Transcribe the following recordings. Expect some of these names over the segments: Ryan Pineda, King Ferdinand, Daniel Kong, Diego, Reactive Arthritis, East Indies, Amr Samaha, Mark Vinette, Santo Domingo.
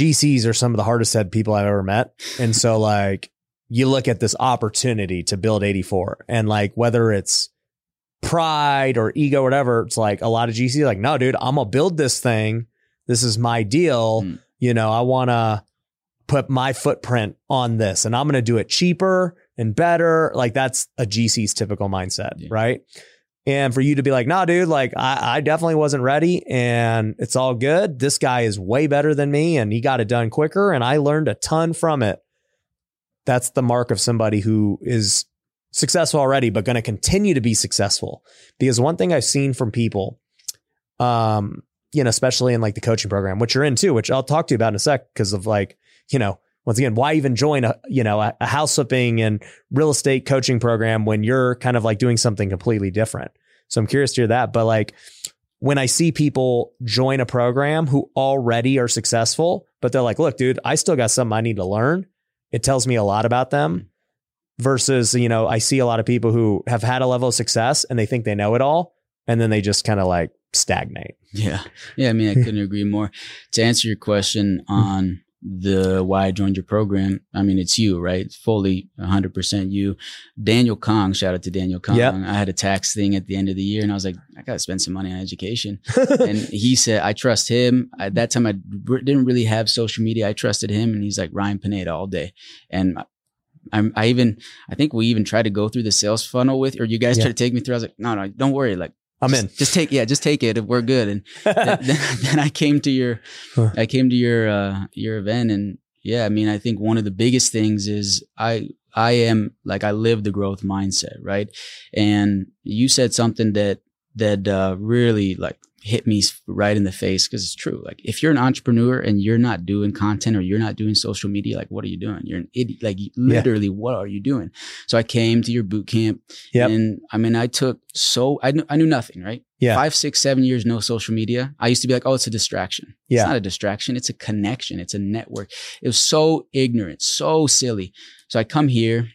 GCs are some of the hardest head people I've ever met. And so like you look at this opportunity to build 84 and like whether it's pride or ego, or whatever, it's like a lot of GCs like, no, dude, I'm going to build this thing. This is my deal. Mm. You know, I want to put my footprint on this and I'm going to do it cheaper and better. Like that's a GC's typical mindset. Yeah. Right. And for you to be like, nah, dude, like I definitely wasn't ready and it's all good. This guy is way better than me and he got it done quicker. And I learned a ton from it. That's the mark of somebody who is successful already, but going to continue to be successful. Because one thing I've seen from people, you know, especially in like the coaching program, which you're in too, which I'll talk to you about in a sec, because of like, you know, once again, why even join a, you know, a house flipping and real estate coaching program when you're kind of like doing something completely different? So I'm curious to hear that. But like when I see people join a program who already are successful, but they're like, look, dude, I still got something I need to learn. It tells me a lot about them versus, you know, I see a lot of people who have had a level of success and they think they know it all. And then they just kind of like stagnate. Yeah. Yeah. I mean, I couldn't agree more. To answer your question on the why I joined your program, I mean, it's you, right? It's fully 100% you. Daniel Kong, shout out to Daniel Kong. Yep. I had a tax thing at the end of the year and I was like, I got to spend some money on education. And he said, I trust him. At that time, I didn't really have social media. I trusted him. And he's like, Ryan Pineda all day. And I think we even tried to go through the sales funnel with, or you guys tried to take me through. I was like, no, don't worry. Like, I'm in. Just take it. We're good. And then I came to your event. And yeah, I mean, I think one of the biggest things is I am like, I live the growth mindset. Right. And you said something that really like hit me right in the face. Cause it's true. Like if you're an entrepreneur and you're not doing content or you're not doing social media, like what are you doing? You're an idiot. Like literally, what are you doing? So I came to your boot camp and I mean, I knew nothing, right? Yeah. 5, 6, 7 years, no social media. I used to be like, oh, it's a distraction. Yeah. It's not a distraction. It's a connection. It's a network. It was so ignorant, so silly. So I come here,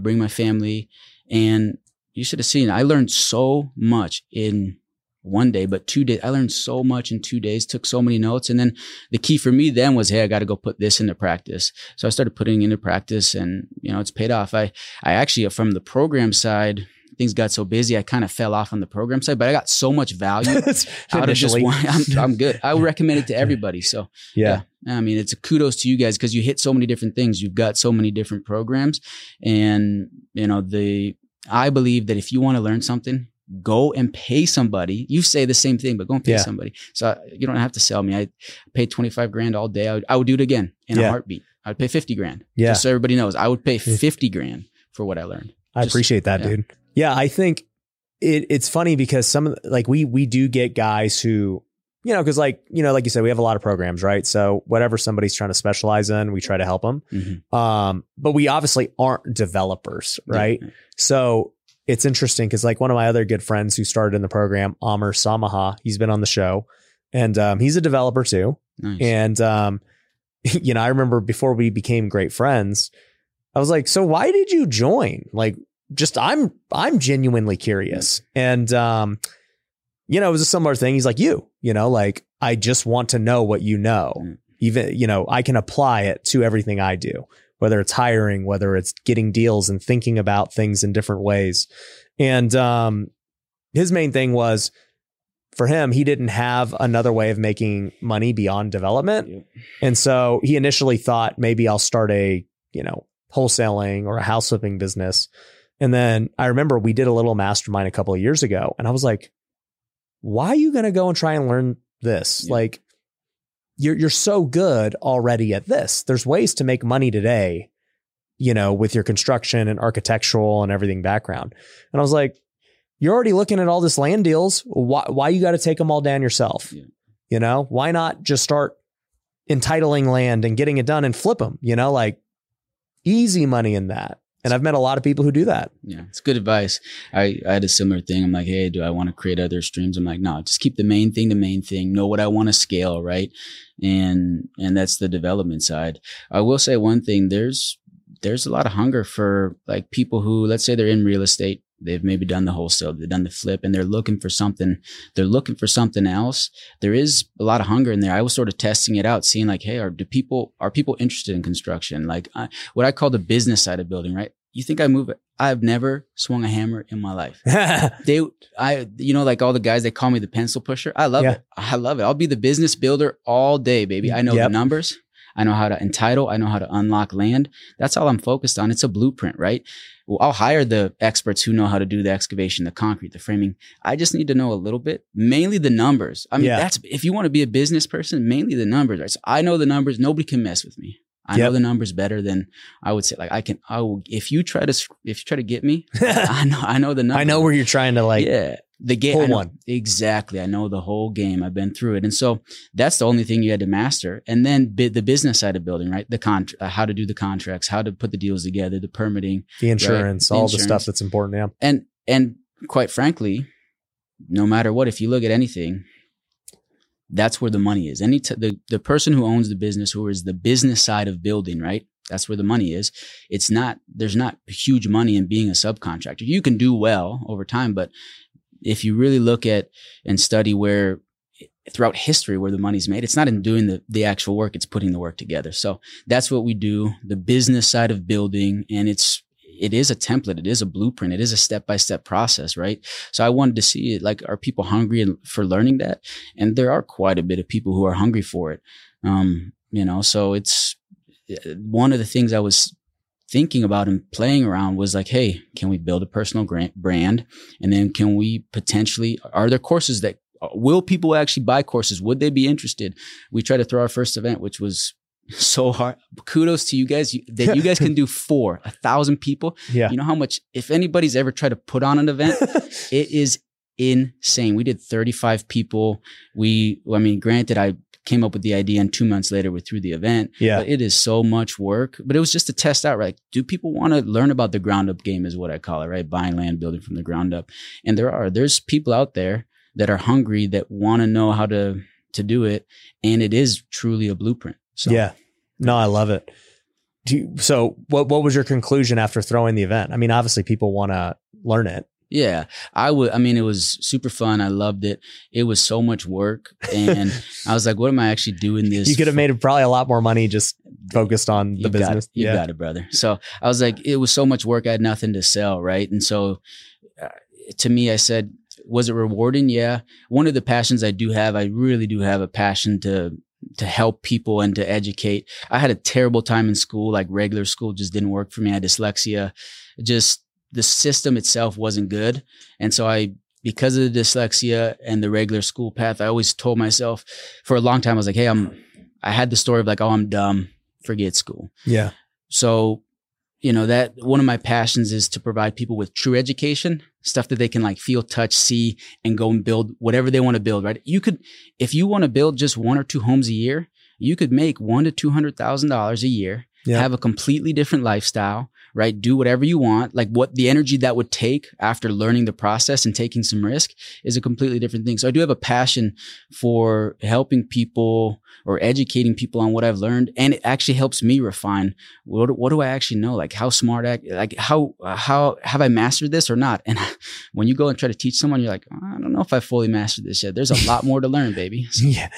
bring my family, and you should have seen, I learned so much in one day, but 2 days. I learned so much in 2 days, took so many notes. And then the key for me then was, hey, I got to go put this into practice. So I started putting into practice and, you know, it's paid off. I actually, from the program side, things got so busy, I kind of fell off on the program side, but I got so much value out of just one. I'm good. I would recommend it to everybody. So yeah, I mean, it's a kudos to you guys because you hit so many different things. You've got so many different programs and, you know, I believe that if you want to learn something, go and pay somebody. You say the same thing, but go and pay somebody. So you don't have to sell me. I paid $25,000 all day. I would do it again in a heartbeat. I would pay $50,000. Yeah. Just so everybody knows, I would pay $50,000 for what I learned. I appreciate that, dude. Yeah. I think it's funny because some of like, we do get guys who, you know, cause like, you know, like you said, we have a lot of programs, right? So whatever somebody's trying to specialize in, we try to help them. Mm-hmm. But we obviously aren't developers, right? Mm-hmm. So it's interesting because like one of my other good friends who started in the program, Amr Samaha, he's been on the show and he's a developer too. Nice. And, you know, I remember before we became great friends, I was like, so why did you join? Like just, I'm genuinely curious. And, you know, it was a similar thing. He's like, you know, like, I just want to know what you know, even, you know, I can apply it to everything I do. Whether it's hiring, whether it's getting deals and thinking about things in different ways. And his main thing was, for him, he didn't have another way of making money beyond development. Yep. And so he initially thought, maybe I'll start a, you know, wholesaling or a house flipping business. And then I remember we did a little mastermind a couple of years ago. And I was like, why are you going to go and try and learn this? Yep. Like, you're so good already at this. There's ways to make money today, you know, with your construction and architectural and everything background. And I was like, you're already looking at all this land deals. Why you got to take them all down yourself? Yeah. You know, why not just start entitling land and getting it done and flip them, you know, like easy money in that. And I've met a lot of people who do that. Yeah, it's good advice. I had a similar thing. I'm like, hey, do I want to create other streams? I'm like, no, just keep the main thing, know what I want to scale, right? And that's the development side. I will say one thing, there's a lot of hunger for like people who, let's say they're in real estate They've maybe done the wholesale, they've done the flip, and they're looking for something. They're looking for something else. There is a lot of hunger in there. I was sort of testing it out, seeing like, hey, are people interested in construction? Like what I call the business side of building, right? You think I move it? I've never swung a hammer in my life. You know, like all the guys, they call me the pencil pusher. I love it. I love it. I'll be the business builder all day, baby. I know the numbers. I know how to entitle. I know how to unlock land. That's all I'm focused on. It's a blueprint, right? Well, I'll hire the experts who know how to do the excavation, the concrete, the framing. I just need to know a little bit, mainly the numbers. I mean, that's, if you want to be a business person, mainly the numbers, right? So I know the numbers. Nobody can mess with me. I know the numbers better than I would say. Like I will, if you try to get me, I know the numbers. I know where you're trying to the game. Exactly. I know the whole game. I've been through it. And so that's the only thing you had to master. And then the business side of building, right? How to do the contracts, how to put the deals together, the permitting, the insurance, right? The stuff that's important. Yeah. And quite frankly, no matter what, if you look at anything, that's where the money is. The person who owns the business, who is the business side of building, right? That's where the money is. It's not, there's not huge money in being a subcontractor. You can do well over time, but if you really look at and study where throughout history, where the money's made, it's not in doing the actual work, it's putting the work together. So that's what we do, the business side of building. And it is a template. It is a blueprint. It is a step-by-step process, right? So I wanted to see it, like, are people hungry for learning that? And there are quite a bit of people who are hungry for it. You know, so it's one of the things I was thinking about and playing around was like, hey, can we build a personal brand? And then can we potentially, are there courses that, will people actually buy courses? Would they be interested? We tried to throw our first event, which was so hard. Kudos to you guys that you guys can do 4,000 people. Yeah. You know how much, if anybody's ever tried to put on an event, it is insane. We did 35 people. Granted, I came up with the idea and 2 months later we threw the event. Yeah. But it is so much work, but it was just to test out, right? Do people want to learn about the ground up game is what I call it, right? Buying land, building from the ground up. And there's people out there that are hungry, that want to know how to do it. And it is truly a blueprint. So. Yeah. No, I love it. So what was your conclusion after throwing the event? I mean, obviously people want to learn it. Yeah. It was super fun. I loved it. It was so much work. And I was like, what am I actually doing this? You could have made probably a lot more money just focused on the business. You got it, brother. So I was like, it was so much work. I had nothing to sell. Right. And so to me, I said, was it rewarding? Yeah. One of the passions I do have, I really do have a passion to help people and to educate. I had a terrible time in school. Like regular school just didn't work for me. I had dyslexia. Just the system itself wasn't good. And so because of the dyslexia and the regular school path, I always told myself for a long time, I was like, hey, I had the story of like, oh, I'm dumb. Forget school. Yeah. So, you know, that one of my passions is to provide people with true education, stuff that they can like feel, touch, see, and go and build whatever they want to build, right? You could, if you want to build just 1 or 2 homes a year, you could make $100,000 to $200,000 a year, have a completely different lifestyle, right? Do whatever you want. Like what the energy that would take after learning the process and taking some risk is a completely different thing. So I do have a passion for helping people or educating people on what I've learned. And it actually helps me refine what do I actually know? Like how smart, how have I mastered this or not? And when you go and try to teach someone, you're like, I don't know if I fully mastered this yet. There's a lot more to learn, baby. So. Yeah.